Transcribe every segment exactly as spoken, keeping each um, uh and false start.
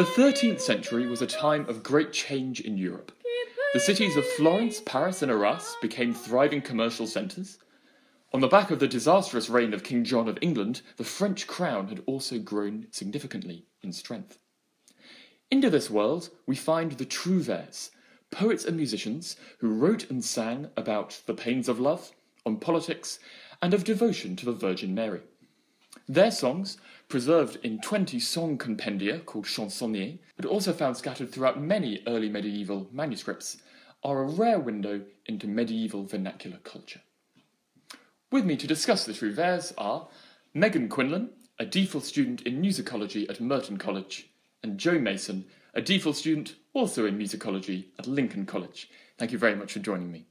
The thirteenth century was a time of great change in Europe. The cities of Florence, Paris and Arras became thriving commercial centres. On the back of the disastrous reign of King John of England, the French crown had also grown significantly in strength. Into this world we find the trouvères, poets and musicians who wrote and sang about the pains of love, on politics, and of devotion to the Virgin Mary. Their songs, preserved in twenty song compendia called Chansonnier, but also found scattered throughout many early medieval manuscripts, are a rare window into medieval vernacular culture. With me to discuss the trouvères are Megan Quinlan, a D Phil student in musicology at Merton College, and Joe Mason, a D Phil student also in musicology at Lincoln College. Thank you very much for joining me.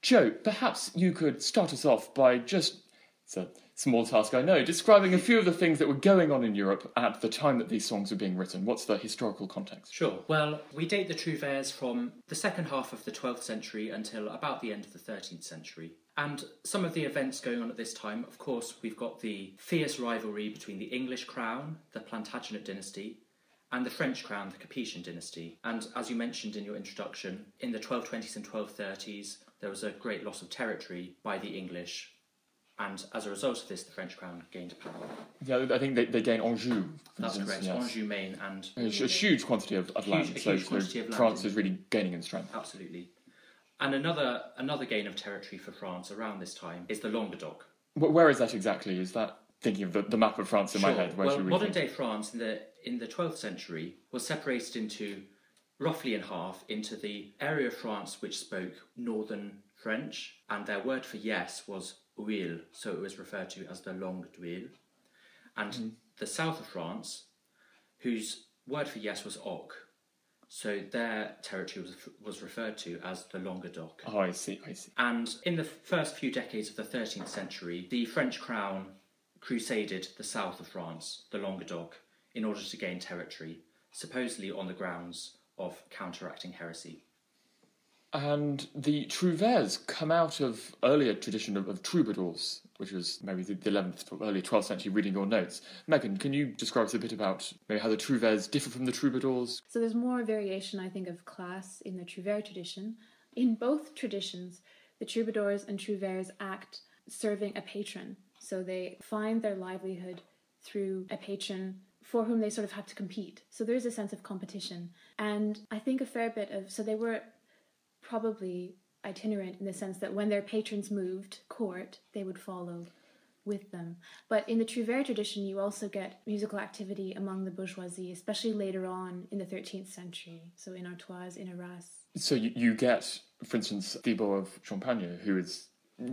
Joe, perhaps you could start us off by just, it's a small task I know, describing a few of the things that were going on in Europe at the time that these songs were being written. What's the historical context? Sure. Well, we date the trouvères from the second half of the twelfth century until about the end of the thirteenth century. And some of the events going on at this time, of course, we've got the fierce rivalry between the English crown, the Plantagenet dynasty, and the French crown, the Capetian dynasty. And as you mentioned in your introduction, in the twelve twenties and twelve thirties, there was a great loss of territory by the English. And as a result of this, the French crown gained power. Yeah, I think they, they gained Anjou. That's instance, correct. Yes. Anjou, Maine, and a, a huge quantity of, of huge, land. So, huge quantity so of land. France is really gaining in strength. Absolutely. And another another gain of territory for France around this time is the Languedoc. Where is that exactly? Is that thinking of the, the map of France in sure. my head? Where well, we modern day France in the in the twelfth century was separated into roughly in half into the area of France which spoke northern French, and their word for yes was Oil, so it was referred to as the Langue d'Oïl, and mm. the south of France, whose word for yes was Oc, so their territory was was referred to as the Languedoc. Oh, I see, I see. And in the first few decades of the thirteenth century, the French crown crusaded the south of France, the Languedoc, in order to gain territory, supposedly on the grounds of counteracting heresy. And the trouvères come out of earlier tradition of, of troubadours, which was maybe the eleventh or early twelfth century, reading your notes. Megan, can you describe us a bit about maybe how the trouvères differ from the troubadours? So there's more variation, I think, of class in the trouvère tradition. In both traditions, the troubadours and trouvères act serving a patron. So they find their livelihood through a patron for whom they sort of have to compete. So there is a sense of competition. And I think a fair bit of... So they were... probably itinerant in the sense that when their patrons moved court, they would follow with them. But in the trouvère tradition, you also get musical activity among the bourgeoisie, especially later on in the thirteenth century, so in Artois, in Arras. So you, you get, for instance, Thibaut of Champagne, who is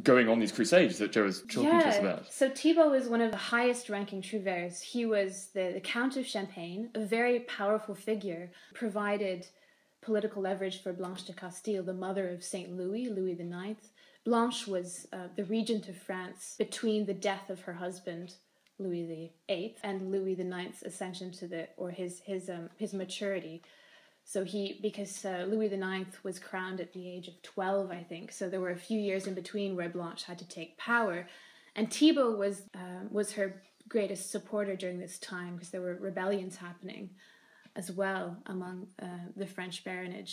going on these crusades that Joe was talking yeah. to us about. So Thibaut is one of the highest-ranking trouvères. He was the, the Count of Champagne, a very powerful figure, provided political leverage for Blanche de Castile, the mother of Saint Louis, Louis the Ninth. Blanche was uh, the regent of France between the death of her husband, Louis the Eighth, and Louis the Ninth's ascension to the, or his his um, his maturity. So he, because uh, Louis the Ninth was crowned at the age of twelve, I think. So there were a few years in between where Blanche had to take power, and Thibaut was uh, was her greatest supporter during this time because there were rebellions happening as well among uh, the French baronage.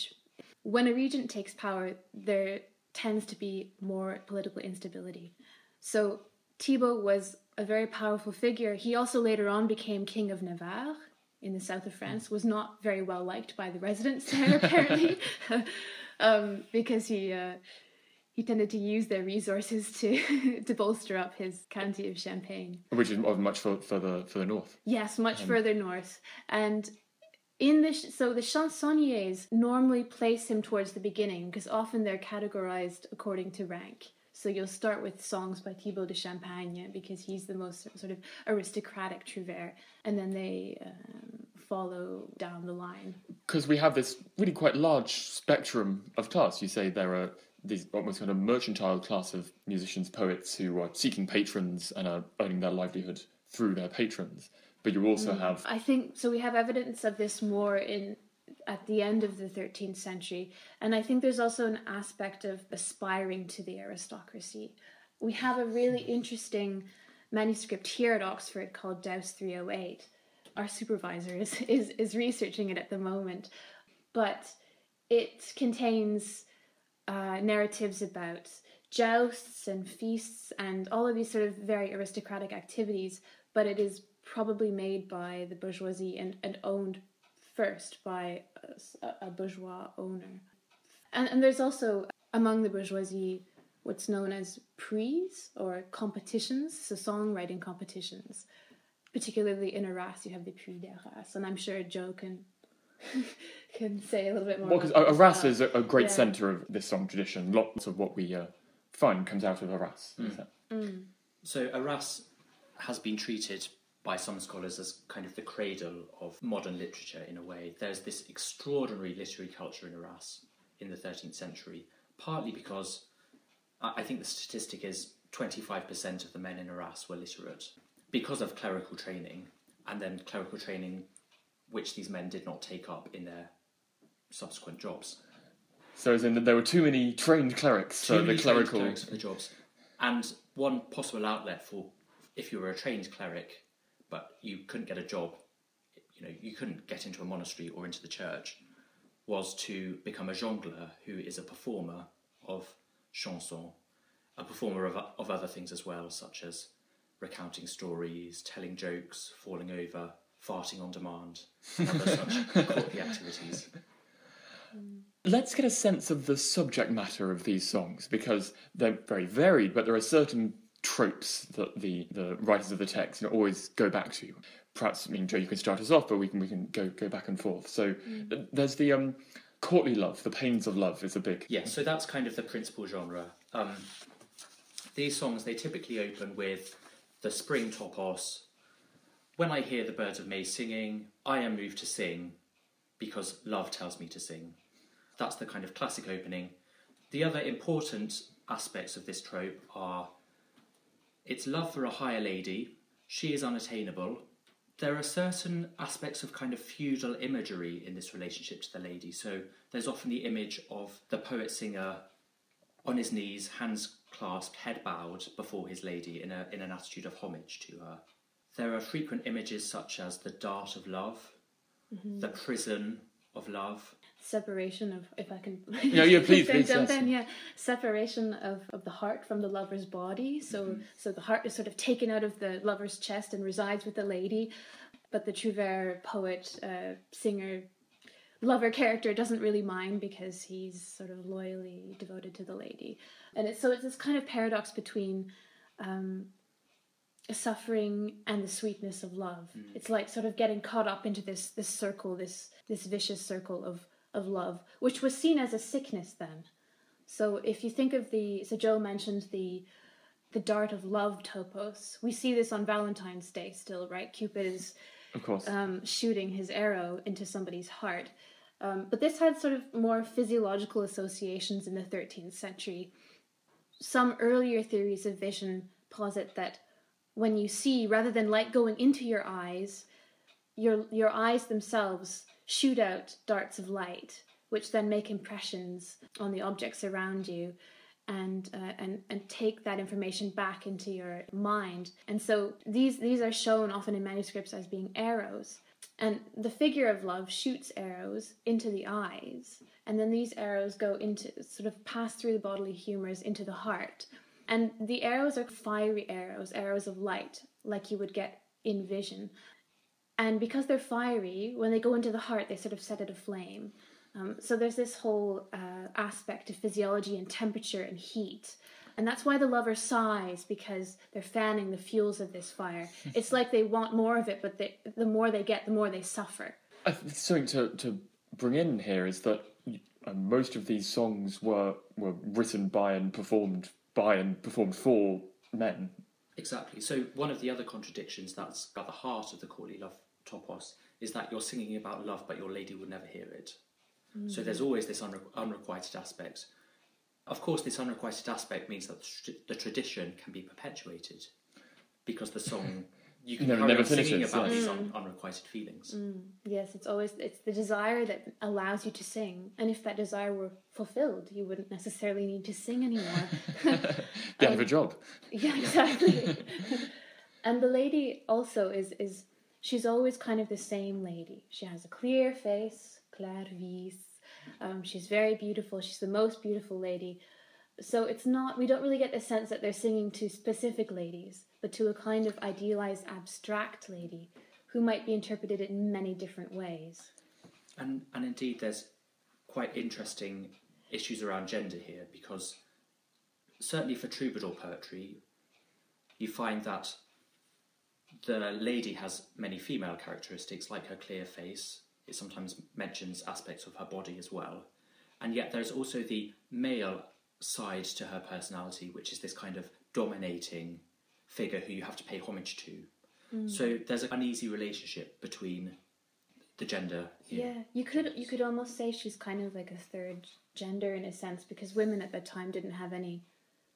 When a regent takes power, there tends to be more political instability. So Thibaut was a very powerful figure. He also later on became King of Navarre in the south of France, was not very well liked by the residents there, apparently, um, because he uh, he tended to use their resources to to bolster up his county of Champagne. Which is much further, further north. Yes, much um, further north. And... In this, so the chansonniers normally place him towards the beginning because often they're categorized according to rank. So you'll start with songs by Thibaut de Champagne because he's the most sort of aristocratic trouvère, and then they um, follow down the line. Because we have this really quite large spectrum of class. You say there are these almost kind of mercantile class of musicians, poets who are seeking patrons and are earning their livelihood through their patrons. But you also have... I think, so we have evidence of this more in at the end of the thirteenth century. And I think there's also an aspect of aspiring to the aristocracy. We have a really interesting manuscript here at Oxford called Douce three oh eight, our supervisor is, is, is researching it at the moment. But it contains uh, narratives about jousts and feasts and all of these sort of very aristocratic activities, but it is probably made by the bourgeoisie and, and owned first by a, a bourgeois owner. And, and there's also among the bourgeoisie what's known as prix or competitions, so songwriting competitions. Particularly in Arras, you have the Prix d'Arras, and I'm sure Joe can can say a little bit more. Well, because Arras is a, a great yeah. centre of this song tradition. Lots of what we uh, find comes out of Arras. Mm. Mm. So Arras has been treated by some scholars as kind of the cradle of modern literature in a way. There's this extraordinary literary culture in Arras in the thirteenth century, partly because I think the statistic is twenty-five percent of the men in Arras were literate because of clerical training, and then clerical training which these men did not take up in their subsequent jobs. So as in that there were too many trained clerics for the clerical clerics for the jobs. And one possible outlet for if you were a trained cleric but you couldn't get a job, you know, you couldn't get into a monastery or into the church, was to become a jongleur, who is a performer of chanson, a performer of, of other things as well, such as recounting stories, telling jokes, falling over, farting on demand, and other such courtly activities. Let's get a sense of the subject matter of these songs, because they're very varied, but there are certain tropes that the, the writers of the text always go back to. Perhaps, I mean, Joe, you can start us off, but we can we can go, go back and forth. So mm. there's the... um. Courtly love, the pains of love is a big... Yeah, so that's kind of the principal genre. Um, these songs, they typically open with the spring topos. When I hear the birds of May singing, I am moved to sing because love tells me to sing. That's the kind of classic opening. The other important aspects of this trope are it's love for a higher lady, she is unattainable. There are certain aspects of kind of feudal imagery in this relationship to the lady. So there's often the image of the poet-singer on his knees, hands clasped, head bowed before his lady in, a, in an attitude of homage to her. There are frequent images such as the dart of love, mm-hmm. the prison of love. Separation of, if I can... No, yeah, please, please. Yes. Then, yeah. Separation of, of the heart from the lover's body. So mm-hmm. so the heart is sort of taken out of the lover's chest and resides with the lady. But the trouvère, poet, uh, singer, lover character doesn't really mind because he's sort of loyally devoted to the lady. And it's, so it's this kind of paradox between um, suffering and the sweetness of love. Mm-hmm. It's like sort of getting caught up into this this circle, this this vicious circle of of love, which was seen as a sickness then. So if you think of the, so Joe mentioned the the dart of love topos. We see this on Valentine's Day still, right? Cupid is, of course, um, shooting his arrow into somebody's heart. Um, but this had sort of more physiological associations in the thirteenth century. Some earlier theories of vision posit that when you see, rather than light going into your eyes, your your eyes themselves shoot out darts of light, which then make impressions on the objects around you, and uh, and and take that information back into your mind. And so these these are shown often in manuscripts as being arrows. And the figure of love shoots arrows into the eyes, and then these arrows go into sort of pass through the bodily humors into the heart. And the arrows are fiery arrows, arrows of light, like you would get in vision. And because they're fiery, when they go into the heart, they sort of set it aflame. Um, so there's this whole uh, aspect of physiology and temperature and heat. And that's why the lover sighs, because they're fanning the fuels of this fire. It's like they want more of it, but they, the more they get, the more they suffer. I think something to, to bring in here is that most of these songs were, were written by and performed by and performed for men. Exactly. So one of the other contradictions that's at the heart of the courtly love topos is that you're singing about love, but your lady will never hear it. Mm-hmm. So there's always this unre- unrequited aspect. Of course, this unrequited aspect means that the, tr- the tradition can be perpetuated, because the song, you can no, carry never on singing finishes, about yeah. these un- unrequited feelings. Mm. Yes, it's always it's the desire that allows you to sing. And if that desire were fulfilled, you wouldn't necessarily need to sing anymore. They um, have a job. Yeah, exactly. And the lady also is is she's always kind of the same lady. She has a clear face, clair vis. Um, she's very beautiful. She's the most beautiful lady. So it's not, we don't really get the sense that they're singing to specific ladies, but to a kind of idealized, abstract lady who might be interpreted in many different ways. And and indeed, there's quite interesting issues around gender here, because certainly for troubadour poetry, you find that the lady has many female characteristics, like her clear face. It sometimes mentions aspects of her body as well. And yet there's also the male side to her personality, which is this kind of dominating figure who you have to pay homage to. Mm. So there's an uneasy relationship between the gender. Yeah, know. you could you could almost say she's kind of like a third gender in a sense, because women at that time didn't have any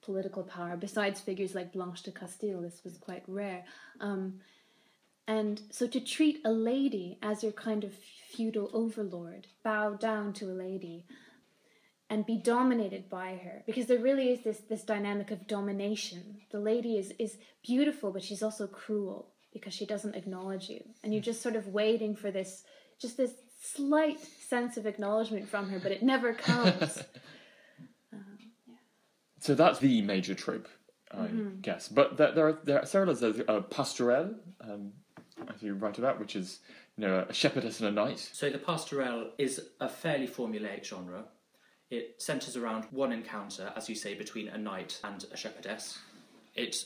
political power. Besides figures like Blanche de Castile, this was quite rare. Um, and so to treat a lady as your kind of feudal overlord, bow down to a lady and be dominated by her, because there really is this, this dynamic of domination. The lady is, is beautiful, but she's also cruel because she doesn't acknowledge you. And you're just sort of waiting for this, just this slight sense of acknowledgement from her, but it never comes. So that's the major trope, I mm-hmm. guess. But there, there are there are several others. Uh, pastorelle, um, as you write about, which is, you know, a shepherdess and a knight. So the pastorelle is a fairly formulaic genre. It centres around one encounter, as you say, between a knight and a shepherdess. It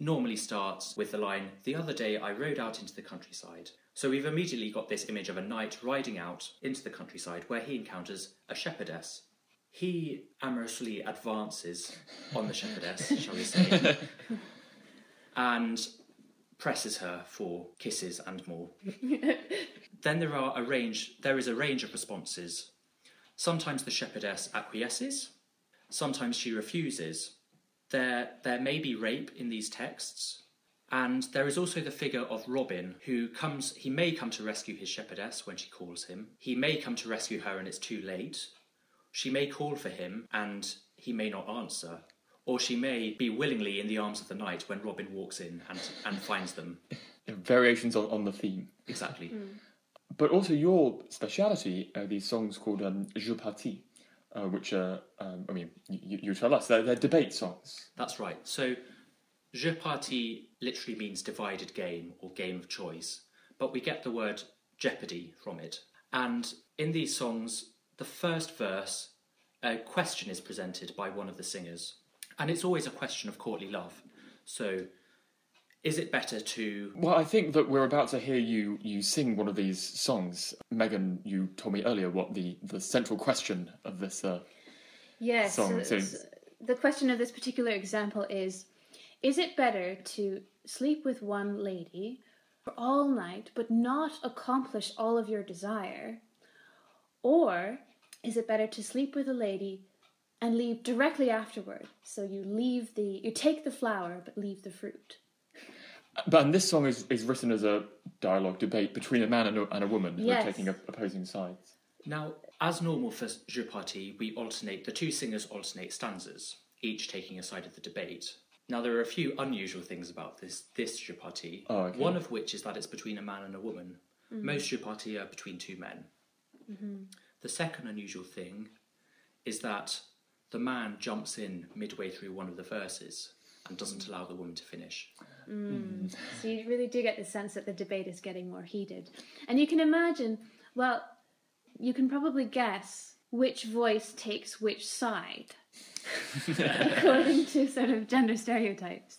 normally starts with the line, "The other day I rode out into the countryside." So we've immediately got this image of a knight riding out into the countryside where he encounters a shepherdess. He amorously advances on the shepherdess, shall we say, and presses her for kisses and more. Then there are a range, there is a range of responses. Sometimes the shepherdess acquiesces, sometimes she refuses. There, there may be rape in these texts, and there is also the figure of Robin, who comes, he may come to rescue his shepherdess when she calls him. He may come to rescue her and it's too late. She may call for him, and he may not answer. Or she may be willingly in the arms of the knight when Robin walks in and, and finds them. Variations on, on the theme. Exactly. Mm. But also your speciality are these songs called um, Je Parti, uh, which are, um, I mean, you, you tell us, they're, they're debate songs. That's right. So Je Parti literally means divided game or game of choice, but we get the word jeopardy from it. And in these songs, the first verse, a question is presented by one of the singers, and it's always a question of courtly love. So, is it better to... Well, I think that we're about to hear you you sing one of these songs. Megan, you told me earlier what the, the central question of this uh, yes, song so is. The question of this particular example is, is it better to sleep with one lady for all night but not accomplish all of your desire, or is it better to sleep with a lady and leave directly afterward? So you leave the, you take the flower, but leave the fruit. But and this song is, is written as a dialogue debate between a man and a, and a woman who yes. are taking opposing sides. Now, as normal for Je Parti, we alternate, the two singers alternate stanzas, each taking a side of the debate. Now, there are a few unusual things about this, this Je Parti, oh, okay. one of which is that it's between a man and a woman. Mm-hmm. Most Je Parti are between two men. Mm-hmm. The second unusual thing is that the man jumps in midway through one of the verses and doesn't allow the woman to finish. Mm. Mm. So you really do get the sense that the debate is getting more heated. And you can imagine, well, you can probably guess which voice takes which side, according to sort of gender stereotypes.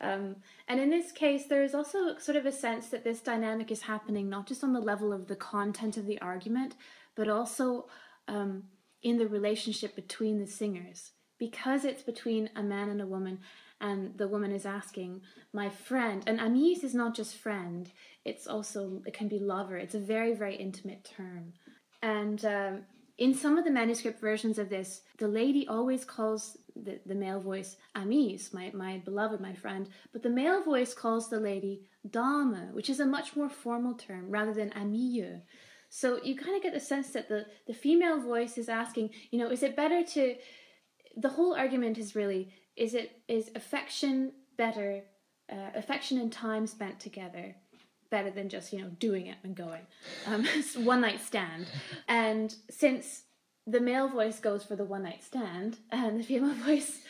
Um, and in this case, there is also sort of a sense that this dynamic is happening not just on the level of the content of the argument, but also um, in the relationship between the singers. Because it's between a man and a woman, and the woman is asking, my friend, and amis is not just friend, it's also, it can be lover. It's a very, very intimate term. And um, in some of the manuscript versions of this, the lady always calls The, the male voice, amis, my, my beloved, my friend, but the male voice calls the lady dame, which is a much more formal term, rather than amie. So you kind of get the sense that the, the female voice is asking, you know, is it better to... The whole argument is really, is it is affection better, uh, affection and time spent together, better than just, you know, doing it and going. Um, one night stand. And since the male voice goes for the one night stand and the female voice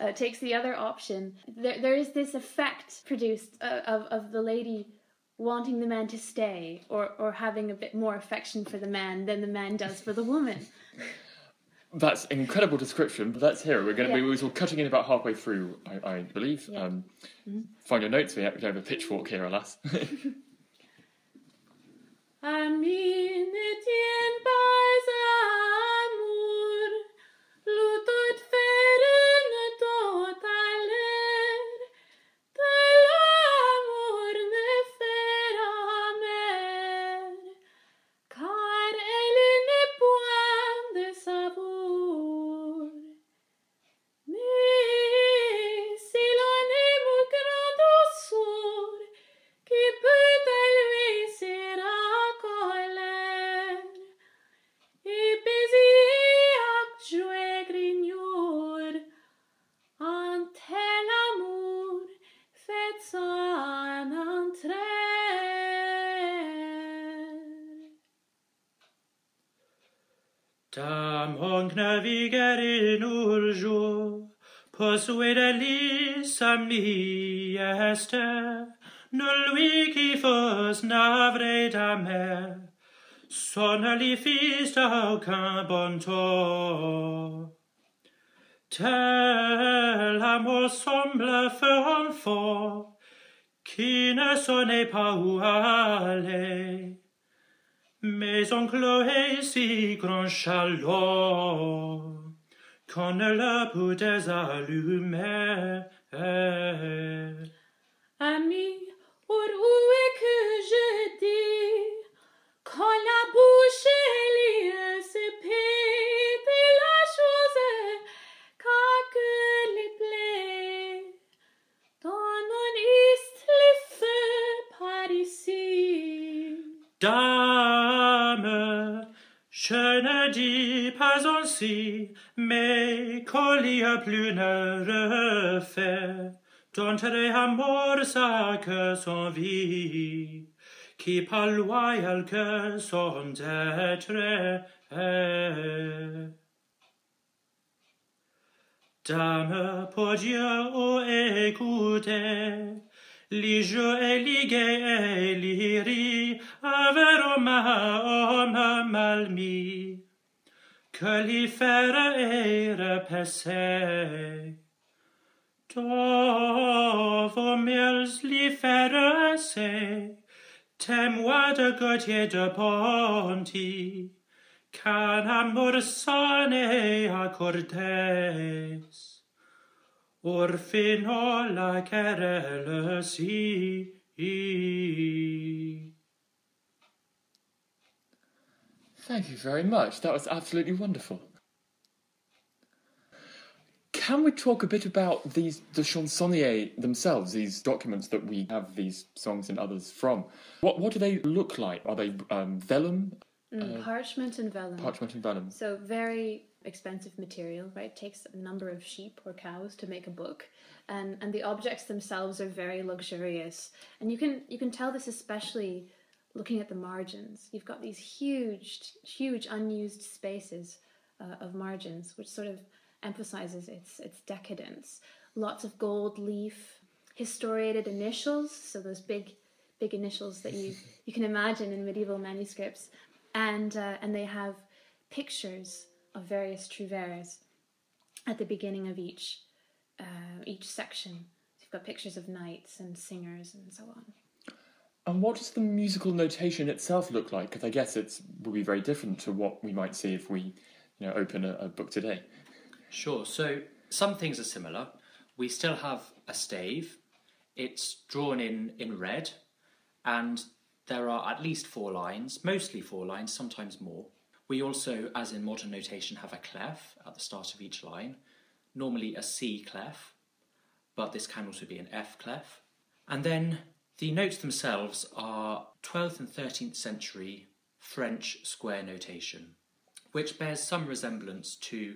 uh, takes the other option, there, there is this effect produced uh, of, of the lady wanting the man to stay, or, or having a bit more affection for the man than the man does for the woman. That's an incredible description, but that's here. We're going to yeah. be we were cutting in about halfway through, I, I believe. Yeah. Um, mm-hmm. Find your notes. We have, we have a pitchfork here, alas. Amis ne tiennent pas amour, l'autre fait une totale, de l'amour ne fera mer, car elle n'est point de savoir. Mais si l'on aime au grand douceur, qui peut élever ses rats? Tam honk navigar in urjo, posueda lis ami este, nul wikifos navreda mer, sonali fista aucun bonto. Tel amour semble faire enfant, qui ne sonnait pas où aller. Maison Chloé, si grand chalot, qu'on ne la pouvait allumer. Ami, pour où est que je dis, quand la bouche est liée, se pète la chose, car que les plaies, dans mon est les feux par ici. Dame, je ne dis pas ainsi, mais qu'on n'y a plus ne refait, d'entrer à mort ça que son vie, qui par loyal que son être est. Dame, pour Dieu, oh, écoutez, les jeux et les gays et les rires avaient homme mal mis, que les faire et repasser. Dans vos mille les faire assez, témoin de Gautier de Coincy, qu'un amour sonné à Cortés. Orfino la querelle si. Thank you very much. That was absolutely wonderful. Can we talk a bit about these the chansonniers themselves, these documents that we have these songs and others from? What what do they look like? Are they um, vellum? Mm, uh, parchment and vellum. Parchment and vellum. So very expensive material, right? It takes a number of sheep or cows to make a book, and and the objects themselves are very luxurious, and you can you can tell this especially looking at the margins. You've got these huge huge unused spaces uh, of margins, which sort of emphasizes its its decadence. Lots of gold leaf, historiated initials, so those big big initials that you you can imagine in medieval manuscripts, and uh, and they have pictures of various trouvères at the beginning of each uh, each section. So you've got pictures of knights and singers and so on. And what does the musical notation itself look like? Because I guess it will be very different to what we might see if we, you know, open a, a book today. Sure. So some things are similar. We still have a stave. It's drawn in in red, and there are at least four lines, mostly four lines, sometimes more. We also, as in modern notation, have a clef at the start of each line, normally a C clef, but this can also be an F clef. And then the notes themselves are twelfth and thirteenth century French square notation, which bears some resemblance to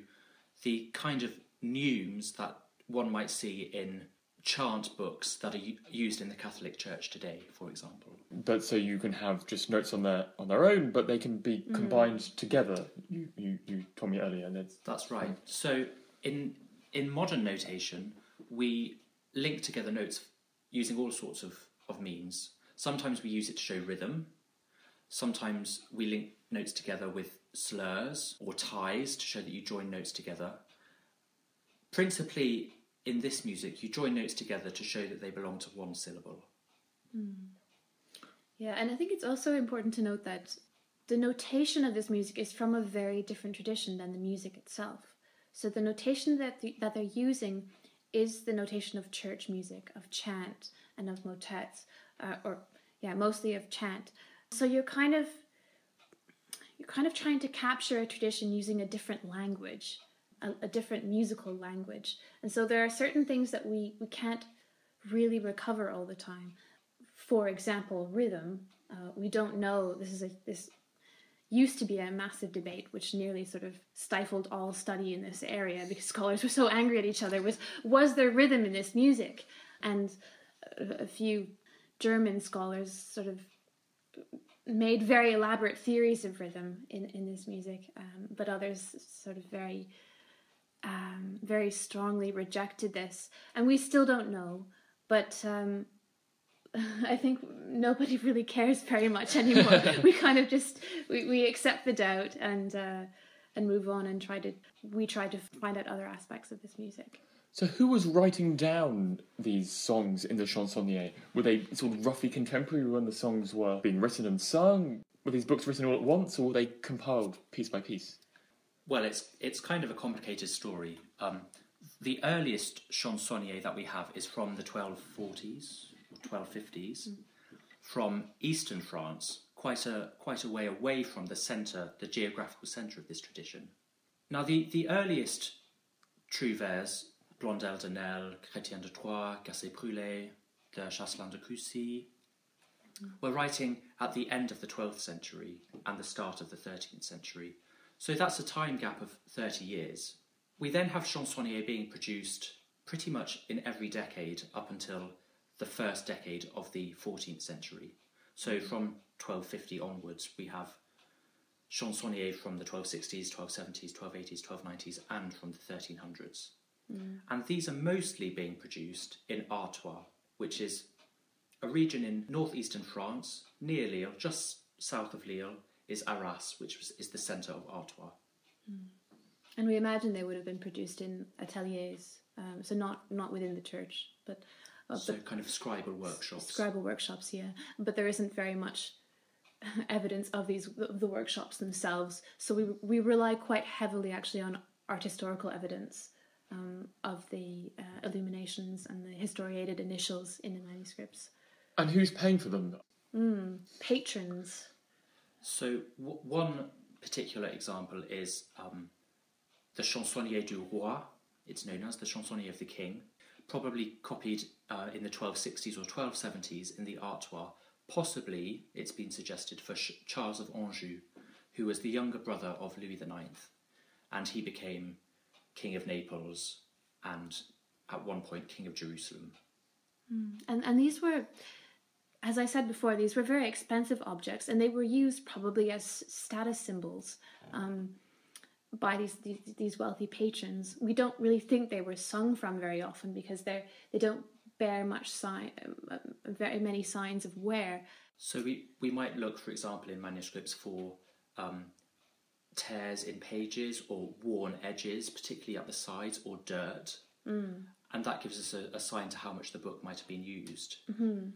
the kind of neumes that one might see in chant books that are used in the Catholic Church today, for example. But so you can have just notes on their on their own, but they can be combined mm. together. You, you you told me earlier. That's, that's right. So in in modern notation, we link together notes using all sorts of, of means. Sometimes we use it to show rhythm. Sometimes we link notes together with slurs or ties to show that you join notes together. Principally, in this music, you join notes together to show that they belong to one syllable. Mm. Yeah, and I think it's also important to note that the notation of this music is from a very different tradition than the music itself. So the notation that the, that they're using is the notation of church music, of chant, and of motets, uh, or yeah, mostly of chant. So you're kind of you're kind of trying to capture a tradition using a different language, a, a different musical language. And so there are certain things that we, we can't really recover all the time. For example, rhythm. Uh, we don't know. This is a, this used to be a massive debate, which nearly sort of stifled all study in this area because scholars were so angry at each other. Was was there rhythm in this music? And a, a few German scholars sort of made very elaborate theories of rhythm in, in this music, um, but others sort of very, um, very strongly rejected this. And we still don't know, but um, I think nobody really cares very much anymore. We kind of just, we, we accept the doubt and uh, and move on and try to, we try to find out other aspects of this music. So who was writing down these songs in the Chansonnier? Were they sort of roughly contemporary when the songs were being written and sung? Were these books written all at once, or were they compiled piece by piece? Well, it's it's kind of a complicated story. Um, the earliest Chansonnier that we have is from the twelve forties or twelve fifties, from eastern France, quite a quite a way away from the centre, the geographical centre of this tradition. Now, the, the earliest true vers, Blondel de Nesle, Chrétien de Troyes, Gassé Brûlé, de Chasselin de Coucy, were writing at the end of the twelfth century and the start of the thirteenth century. So that's a time gap of thirty years. We then have Chansonnier being produced pretty much in every decade up until the first decade of the fourteenth century. So from twelve fifty onwards, we have Chansonnier from the twelve sixties, twelve seventies, twelve eighties, twelve nineties, and from the thirteen hundreds. Mm. And these are mostly being produced in Artois, which is a region in northeastern France, near Lille, just south of Lille, is Arras, which was, is the centre of Artois. Mm. And we imagine they would have been produced in ateliers, um, so not, not within the church, but... Uh, so but kind of scribal workshops. Scribal workshops, yeah. But there isn't very much evidence of these of the workshops themselves, so we we rely quite heavily actually on art historical evidence. Um, of the uh, illuminations and the historiated initials in the manuscripts. And who's paying for them? Mm, patrons. So w- one particular example is um, the Chansonnier du Roi. It's known as the Chansonnier of the King, probably copied uh, in the twelve sixties or twelve seventies in the Artois. Possibly, it's been suggested, for Sh- Charles of Anjou, who was the younger brother of Louis the Ninth, and he became King of Naples, and at one point King of Jerusalem. Mm. And and these were, as I said before, these were very expensive objects, and they were used probably as status symbols um, by these, these these wealthy patrons. We don't really think they were sung from very often because they they don't bear much sign, uh, very many signs of wear. So we, we might look, for example, in manuscripts for Um, tears in pages or worn edges, particularly at the sides, or dirt. Mm. And that gives us a, a sign to how much the book might have been used. Mm-hmm.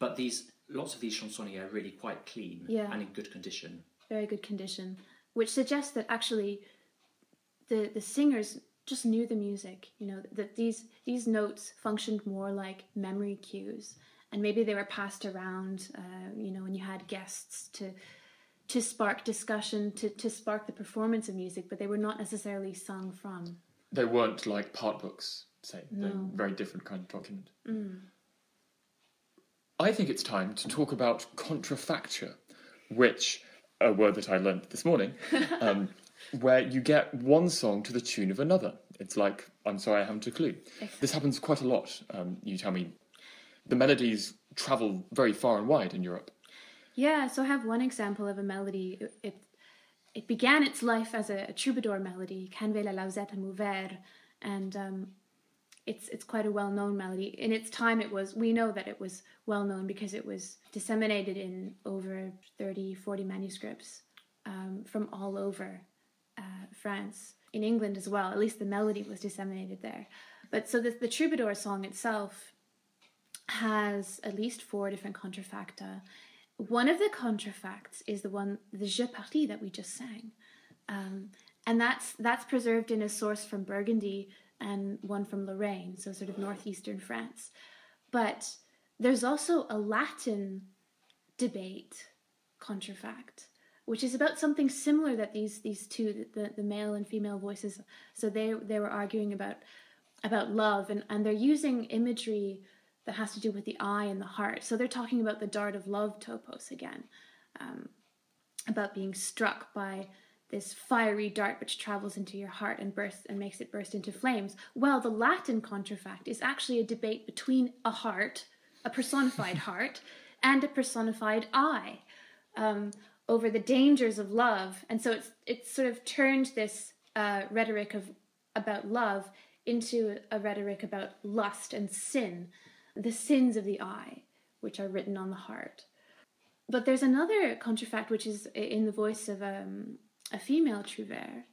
But these lots of these chansonniers are really quite clean yeah. and in good condition. Very good condition, which suggests that actually the the singers just knew the music, you know, that these these notes functioned more like memory cues, and maybe they were passed around, uh, you know, when you had guests to... to spark discussion, to, to spark the performance of music, but they were not necessarily sung from. They weren't like part books, say. No. They're a very different kind of document. Mm. I think it's time to talk about contrafacture, which, a word that I learnt this morning, um, where you get one song to the tune of another. It's like, I'm sorry, I haven't a clue. This happens quite a lot, um, you tell me. The melodies travel very far and wide in Europe. Yeah, so I have one example of a melody. It, it, it began its life as a, a troubadour melody, Can Vela la lausette a mover, and um, it's it's quite a well-known melody. In its time, it was we know that it was well-known because it was disseminated in over thirty, forty manuscripts um, from all over uh, France. In England as well, at least the melody was disseminated there. But so the, the troubadour song itself has at least four different contrafacta. One of the contrafacts is the one, the Je Parti, that we just sang. Um, and that's that's preserved in a source from Burgundy and one from Lorraine, so sort of northeastern France. But there's also a Latin debate contrafact, which is about something similar that these these two, the, the male and female voices, so they they were arguing about about love, and, and they're using imagery that has to do with the eye and the heart. So they're talking about the dart of love topos again, um, about being struck by this fiery dart which travels into your heart and bursts and makes it burst into flames. Well, the Latin contrafact is actually a debate between a heart, a personified heart, and a personified eye, um, over the dangers of love. And so it's it's sort of turned this uh, rhetoric of about love into a rhetoric about lust and sin, the sins of the eye, which are written on the heart. But there's another contrafact, which is in the voice of um, a female trouvère.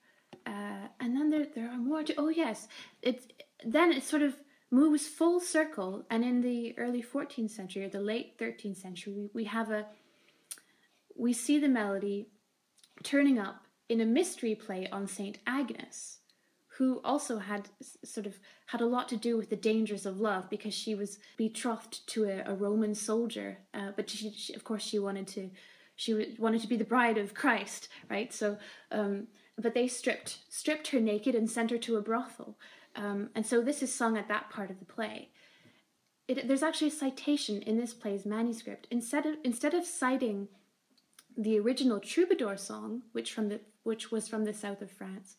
Uh, and then there there are more. To, oh, yes. It's, then it sort of moves full circle. And in the early fourteenth century, or the late thirteenth century, we, we have a... We see the melody turning up in a mystery play on Saint Agnes, who also had sort of had a lot to do with the dangers of love, because she was betrothed to a, a Roman soldier, uh, but she, she, of course, she wanted to, she wanted to be the bride of Christ, right? So, um, but they stripped stripped her naked and sent her to a brothel, um, and so this is sung at that part of the play. It, there's actually a citation in this play's manuscript. Instead of instead of citing the original troubadour song, which from the which was from the south of France,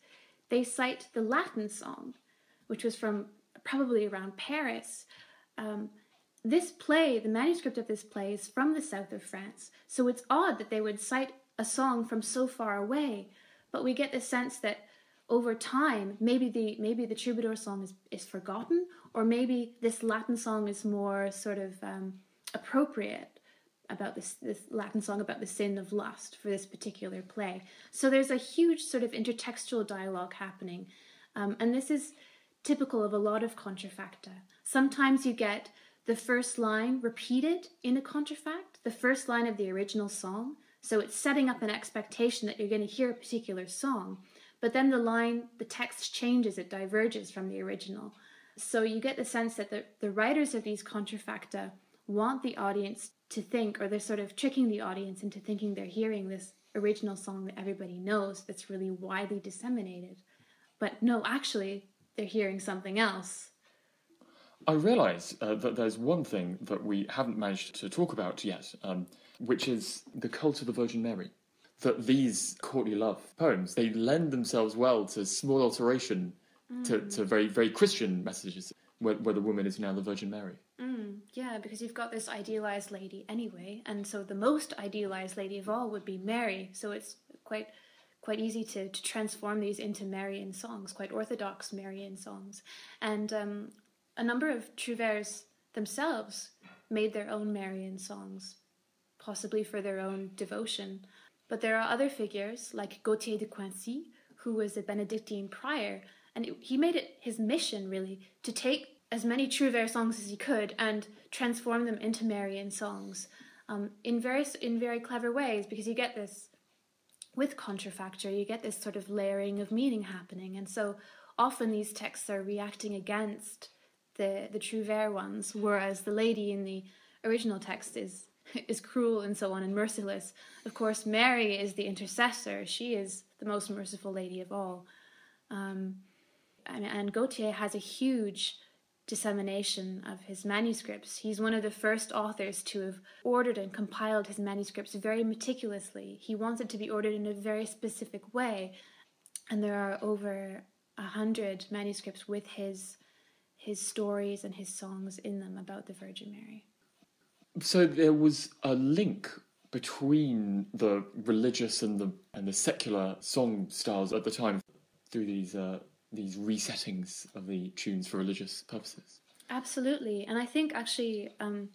they cite the Latin song, which was from probably around Paris. Um, this play, the manuscript of this play, is from the south of France, so it's odd that they would cite a song from so far away, but we get the sense that over time, maybe the maybe the troubadour song is, is forgotten, or maybe this Latin song is more sort of um, appropriate about this, this Latin song about the sin of lust for this particular play. So there's a huge sort of intertextual dialogue happening. Um, and this is typical of a lot of contrafacta. Sometimes you get the first line repeated in a contrafact, the first line of the original song. So it's setting up an expectation that you're going to hear a particular song. But then the line, the text changes, it diverges from the original. So you get the sense that the, the writers of these contrafacta want the audience to think, or they're sort of tricking the audience into thinking they're hearing this original song that everybody knows, that's really widely disseminated. But no, actually, they're hearing something else. I realise uh, that there's one thing that we haven't managed to talk about yet, um, which is the cult of the Virgin Mary. That these courtly love poems, they lend themselves well to small alteration, mm. to, to very, very Christian messages, where, where the woman is now the Virgin Mary. Mm, yeah, because you've got this idealized lady anyway, and so the most idealized lady of all would be Mary. So it's quite quite easy to, to transform these into Marian songs, quite orthodox Marian songs. And um, a number of trouvères themselves made their own Marian songs, possibly for their own devotion. But there are other figures, like Gautier de Coincy, who was a Benedictine prior, and it, he made it his mission, really, to take as many trouvère songs as he could and transform them into Marian songs um, in various in very clever ways, because you get this with contrafacture, you get this sort of layering of meaning happening, and so often these texts are reacting against the the trouvère ones, whereas the lady in the original text is is cruel and so on and merciless. Of course, Mary is the intercessor; she is the most merciful lady of all, um, and, and Gautier has a huge dissemination of his manuscripts. He's one of the first authors to have ordered and compiled his manuscripts very meticulously. He wants it to be ordered in a very specific way, and there are over a hundred manuscripts with his his stories and his songs in them about the Virgin Mary. So there was a link between the religious and the and the secular song styles at the time through these uh, these resettings of the tunes for religious purposes. Absolutely, and I think actually um,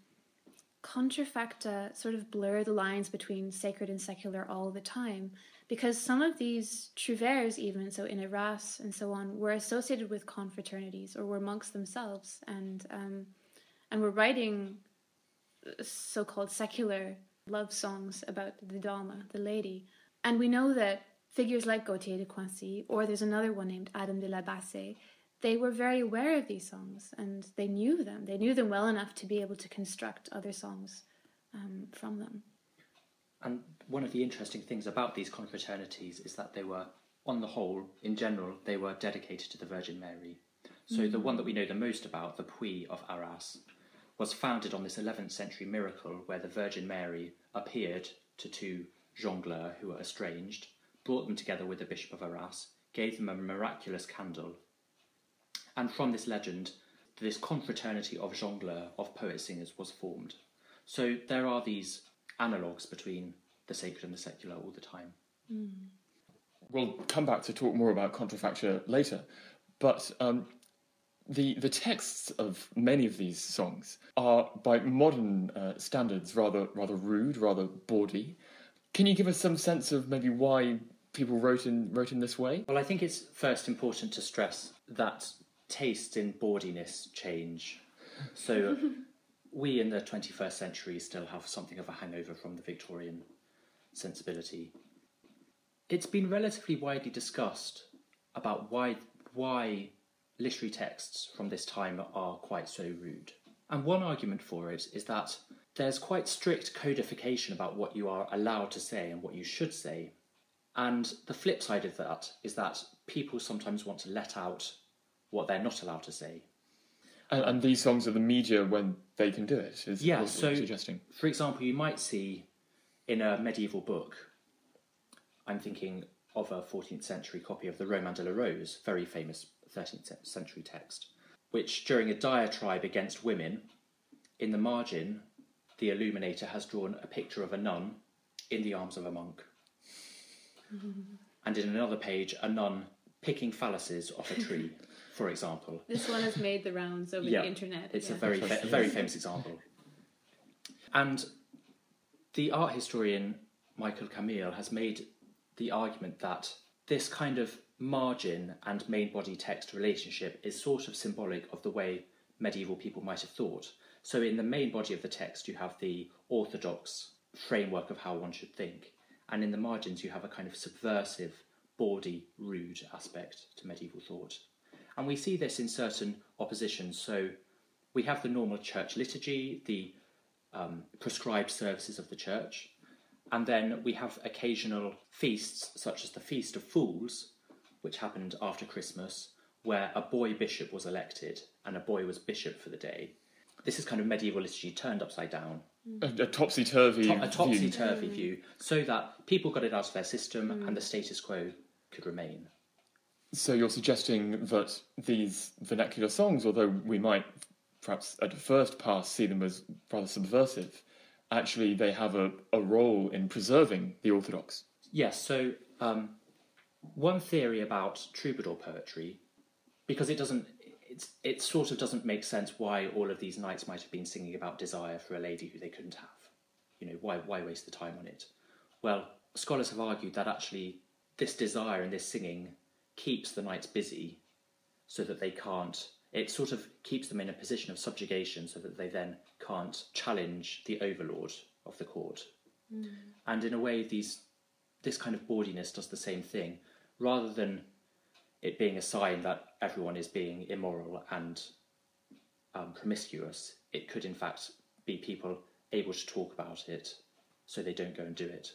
contrafacta sort of blur the lines between sacred and secular all the time, because some of these trouvères, even so in Arras and so on, were associated with confraternities or were monks themselves, and um, and were writing so-called secular love songs about the Dama, the lady. And we know that figures like Gautier de Coincy, or there's another one named Adam de la Bassée, they were very aware of these songs and they knew them. They knew them well enough to be able to construct other songs um, from them. And one of the interesting things about these confraternities is that they were, on the whole, in general, they were dedicated to the Virgin Mary. So mm-hmm. the one that we know the most about, the Puy of Arras, was founded on this eleventh century miracle where the Virgin Mary appeared to two jongleurs who were estranged, brought them together with the Bishop of Arras, gave them a miraculous candle. And from this legend, this confraternity of jongleurs, of poet-singers, was formed. So there are these analogues between the sacred and the secular all the time. Mm. We'll come back to talk more about contrafacture later, but... Um, The the texts of many of these songs are, by modern uh, standards, rather rather rude, rather bawdy. Can you give us some sense of maybe why people wrote in wrote in this way? Well, I think it's first important to stress that tastes in bawdiness change. So we in the twenty-first century still have something of a hangover from the Victorian sensibility. It's been relatively widely discussed about why why... literary texts from this time are quite so rude. And one argument for it is that there's quite strict codification about what you are allowed to say and what you should say. And the flip side of that is that people sometimes want to let out what they're not allowed to say. And, and these songs are the media when they can do it, is yeah, what so you're suggesting. For example, you might see in a medieval book, I'm thinking of a fourteenth century copy of the Roman de la Rose, very famous thirteenth century text, which during a diatribe against women, in the margin, the illuminator has drawn a picture of a nun in the arms of a monk. Mm-hmm. And in another page, a nun picking phalluses off a tree, for example. This one has made the rounds over yeah, the internet. It's yeah. a very fa- a very famous example. And the art historian Michael Camille has made the argument that this kind of margin and main body text relationship is sort of symbolic of the way medieval people might have thought. So in the main body of the text you have the orthodox framework of how one should think, and in the margins you have a kind of subversive, bawdy, rude aspect to medieval thought. And we see this in certain oppositions. So we have the normal church liturgy, the um, prescribed services of the church, and then we have occasional feasts such as the Feast of Fools, which happened after Christmas, where a boy bishop was elected and a boy was bishop for the day. This is kind of medieval liturgy turned upside down. Mm. A, a topsy-turvy to- A topsy-turvy view. view, so that people got it out of their system mm. and the status quo could remain. So you're suggesting that these vernacular songs, although we might perhaps at first pass see them as rather subversive, actually they have a, a role in preserving the orthodox. Yes, so... Um, One theory about troubadour poetry, because it doesn't, it's, it sort of doesn't make sense why all of these knights might have been singing about desire for a lady who they couldn't have. You know, why why waste the time on it? Well, scholars have argued that actually this desire and this singing keeps the knights busy so that they can't, it sort of keeps them in a position of subjugation so that they then can't challenge the overlord of the court. Mm. And in a way, these this kind of bawdiness does the same thing. Rather than it being a sign that everyone is being immoral and um, promiscuous, it could in fact be people able to talk about it so they don't go and do it.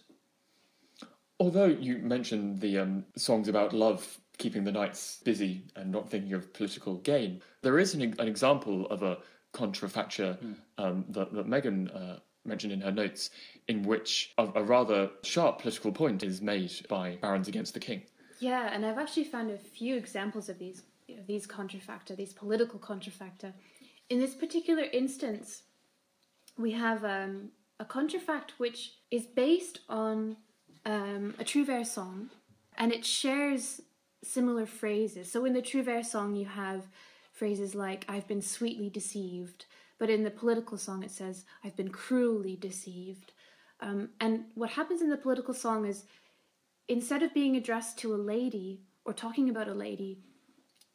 Although you mentioned the um, songs about love keeping the knights busy and not thinking of political gain, there is an, an example of a contrafacture mm. um, that, that Megan uh, mentioned in her notes, in which a, a rather sharp political point is made by barons against the king. Yeah, and I've actually found a few examples of these, of these contrafacta, these political contrafacta. In this particular instance, we have um, a contrafact which is based on um, a Trouvère song, and it shares similar phrases. So in the Trouvère song, you have phrases like, I've been sweetly deceived, but in the political song it says, I've been cruelly deceived. Um, and what happens in the political song is, instead of being addressed to a lady or talking about a lady,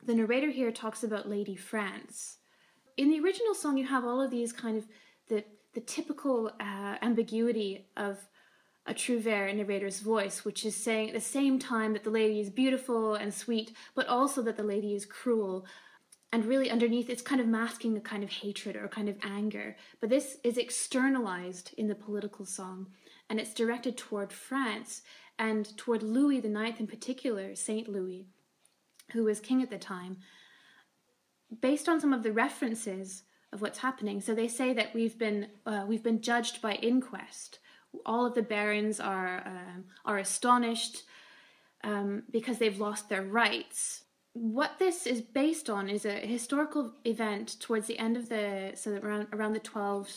the narrator here talks about Lady France. In the original song, you have all of these kind of the the typical uh, ambiguity of a trouvère narrator's voice, which is saying at the same time that the lady is beautiful and sweet, but also that the lady is cruel. And really underneath, it's kind of masking a kind of hatred or a kind of anger. But this is externalized in the political song, and it's directed toward France and toward Louis the Ninth in particular, Saint Louis, who was king at the time, based on some of the references of what's happening. So they say that we've been uh, we've been judged by inquest. All of the barons are um, are astonished um, because they've lost their rights. What this is based on is a historical event towards the end of the, so around, around the twelve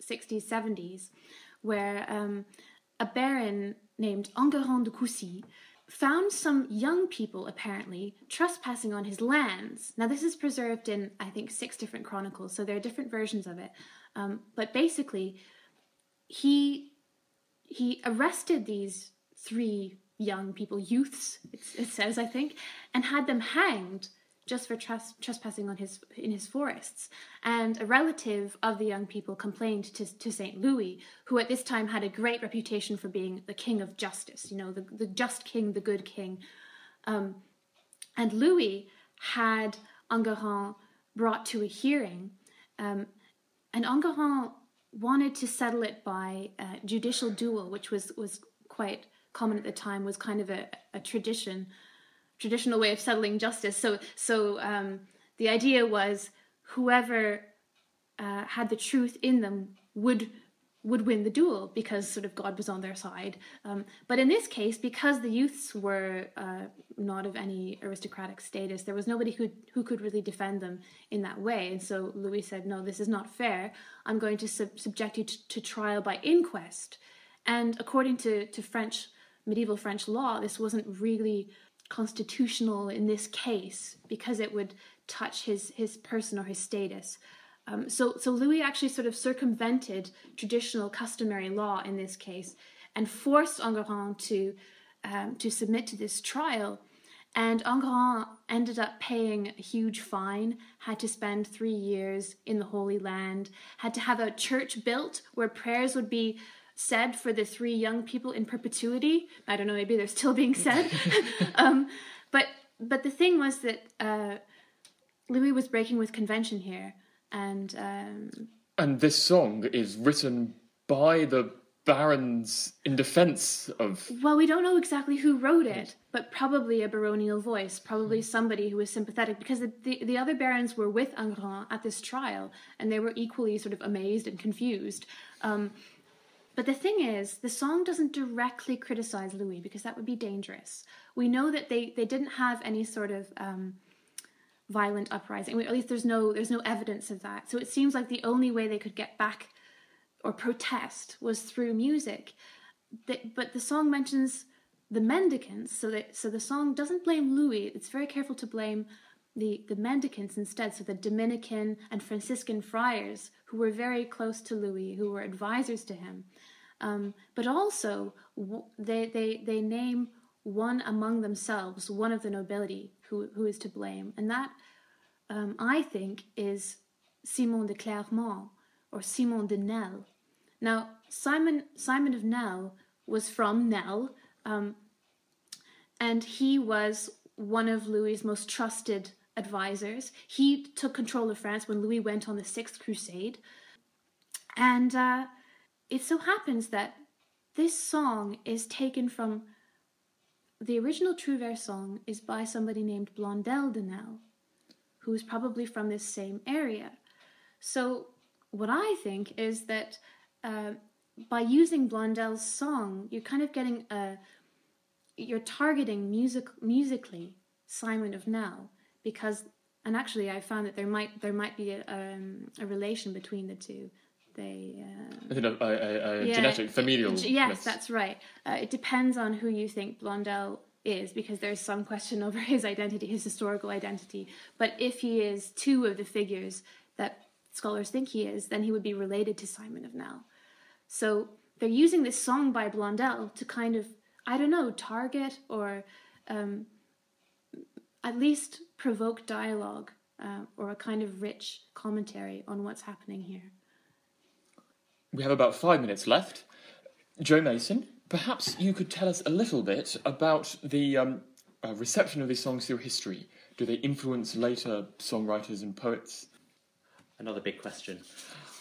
sixties, seventies, where um, a baron named Enguerrand de Coucy found some young people, apparently, trespassing on his lands. Now, this is preserved in, I think, six different chronicles, so there are different versions of it. Um, but basically, he he arrested these three young people, youths, it says, I think, and had them hanged just for tresp- trespassing on his in his forests. And a relative of the young people complained to, to Saint Louis, who at this time had a great reputation for being the king of justice, you know, the, the just king, the good king. Um, and Louis had Enguerrand brought to a hearing, um, and Enguerrand wanted to settle it by uh, judicial duel, which was, was quite common at the time, was kind of a, a tradition, traditional way of settling justice. So so um, the idea was whoever uh, had the truth in them would would win the duel because sort of God was on their side. Um, but in this case, because the youths were uh, not of any aristocratic status, there was nobody who, who could really defend them in that way. And so Louis said, no, this is not fair. I'm going to sub- subject you to, to trial by inquest. And according to, to French medieval French law, this wasn't really constitutional in this case because it would touch his, his person or his status. Um, so, so Louis actually sort of circumvented traditional customary law in this case and forced Enguerrand to um, to submit to this trial. And Enguerrand ended up paying a huge fine, had to spend three years in the Holy Land, had to have a church built where prayers would be said for the three young people in perpetuity. I don't know, maybe they're still being said. um, but but the thing was that uh, Louis was breaking with convention here. And um, and this song is written by the barons in defence of... Well, we don't know exactly who wrote it, but probably a baronial voice, probably somebody who was sympathetic, because the, the, the other barons were with Enguerrand at this trial, and they were equally sort of amazed and confused. Um But the thing is, the song doesn't directly criticize Louis because that would be dangerous. We know that they, they didn't have any sort of um, violent uprising. At least there's no there's no evidence of that. So it seems like the only way they could get back or protest was through music. But the song mentions the mendicants, so that so the song doesn't blame Louis. It's very careful to blame the the mendicants instead, so the Dominican and Franciscan friars who were very close to Louis, who were advisors to him. Um, but also, w- they, they they name one among themselves, one of the nobility, who who is to blame. And that, um, I think, is Simon de Clermont, or Simon de Nesle. Now, Simon Simon of Nesle was from Nesle, um, and he was one of Louis's most trusted advisors. He took control of France when Louis went on the Sixth Crusade. And uh, it so happens that this song is taken from... The original Trouvère song is by somebody named Blondel de Nesle, who is probably from this same area. So what I think is that uh, by using Blondel's song, you're kind of getting a you're targeting music musically Simon of Nesle, because, and actually I found that there might there might be a, um, a relation between the two. They uh, a, a, a yeah, genetic familial. Yes, yes. That's right. Uh, it depends on who you think Blondel is, because there's some question over his identity, his historical identity. But if he is two of the figures that scholars think he is, then he would be related to Simon of Nesle. So they're using this song by Blondel to kind of, I don't know, target or um, at least provoke dialogue uh, or a kind of rich commentary on what's happening here. We have about five minutes left. Joe Mason, perhaps you could tell us a little bit about the um, uh, reception of these songs through history. Do they influence later songwriters and poets? Another big question.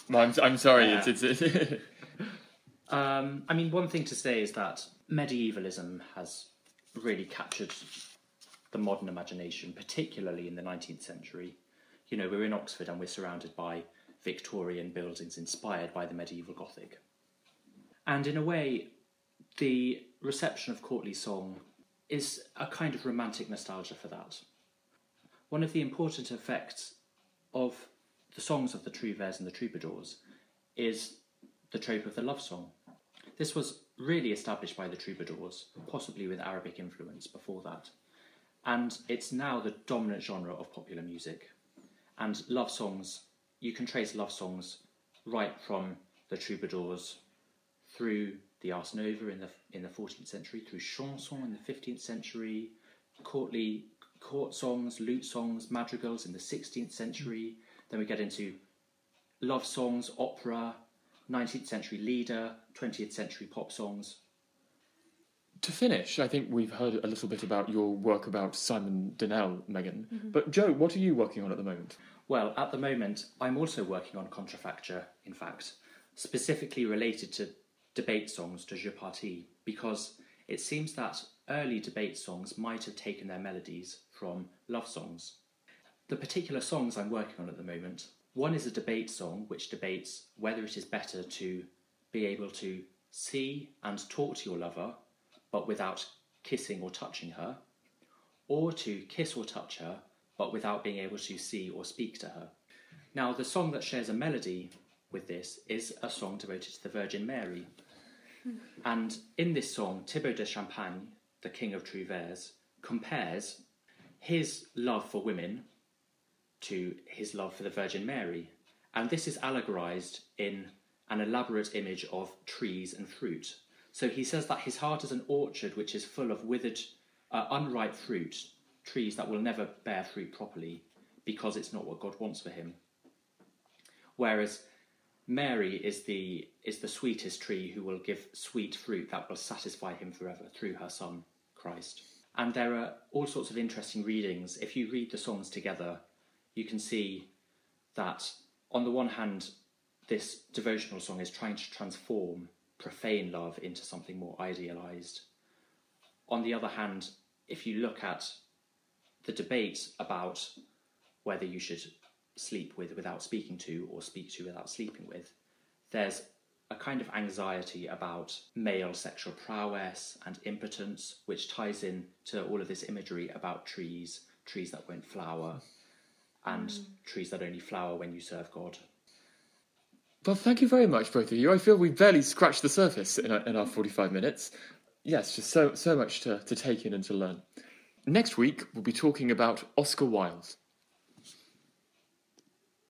No, I'm, I'm sorry. Yeah. It's, it's, it's um, I mean, one thing to say is that medievalism has really captured the modern imagination, particularly in the nineteenth century. You know, we're in Oxford and we're surrounded by Victorian buildings inspired by the medieval Gothic. And in a way, the reception of courtly song is a kind of romantic nostalgia for that. One of the important effects of the songs of the trouvères and the troubadours is the trope of the love song. This was really established by the troubadours, possibly with Arabic influence before that. And it's now the dominant genre of popular music. And love songs, you can trace love songs right from the troubadours through the Ars Nova in the in the fourteenth century, through chanson in the fifteenth century, courtly court songs, lute songs, madrigals in the sixteenth century. Then we get into love songs, opera, nineteenth century lieder, twentieth century pop songs. To finish, I think we've heard a little bit about your work about Simon de Nesle, Megan. Mm-hmm. But Joe, what are you working on at the moment? Well, at the moment, I'm also working on contrafacture, in fact, specifically related to debate songs, to Je Parti, because it seems that early debate songs might have taken their melodies from love songs. The particular songs I'm working on at the moment, one is a debate song which debates whether it is better to be able to see and talk to your lover, but without kissing or touching her, or to kiss or touch her, but without being able to see or speak to her. Now, the song that shares a melody with this is a song devoted to the Virgin Mary. And in this song, Thibaut de Champagne, the king of Trouvères, compares his love for women to his love for the Virgin Mary. And this is allegorised in an elaborate image of trees and fruit. So he says that his heart is an orchard which is full of withered, uh, unripe fruit, trees that will never bear fruit properly because it's not what God wants for him. Whereas Mary is the is the sweetest tree who will give sweet fruit that will satisfy him forever through her son, Christ. And there are all sorts of interesting readings. If you read the songs together, you can see that on the one hand, this devotional song is trying to transform profane love into something more idealised. On the other hand, if you look at the debate about whether you should sleep with without speaking to or speak to without sleeping with, there's a kind of anxiety about male sexual prowess and impotence, which ties in to all of this imagery about trees, trees that won't flower, and mm. trees that only flower when you serve God. Well, thank you very much, both of you. I feel we barely scratched the surface in our, in our forty-five minutes. Yes, just so so much to, to take in and to learn. Next week, we'll be talking about Oscar Wilde.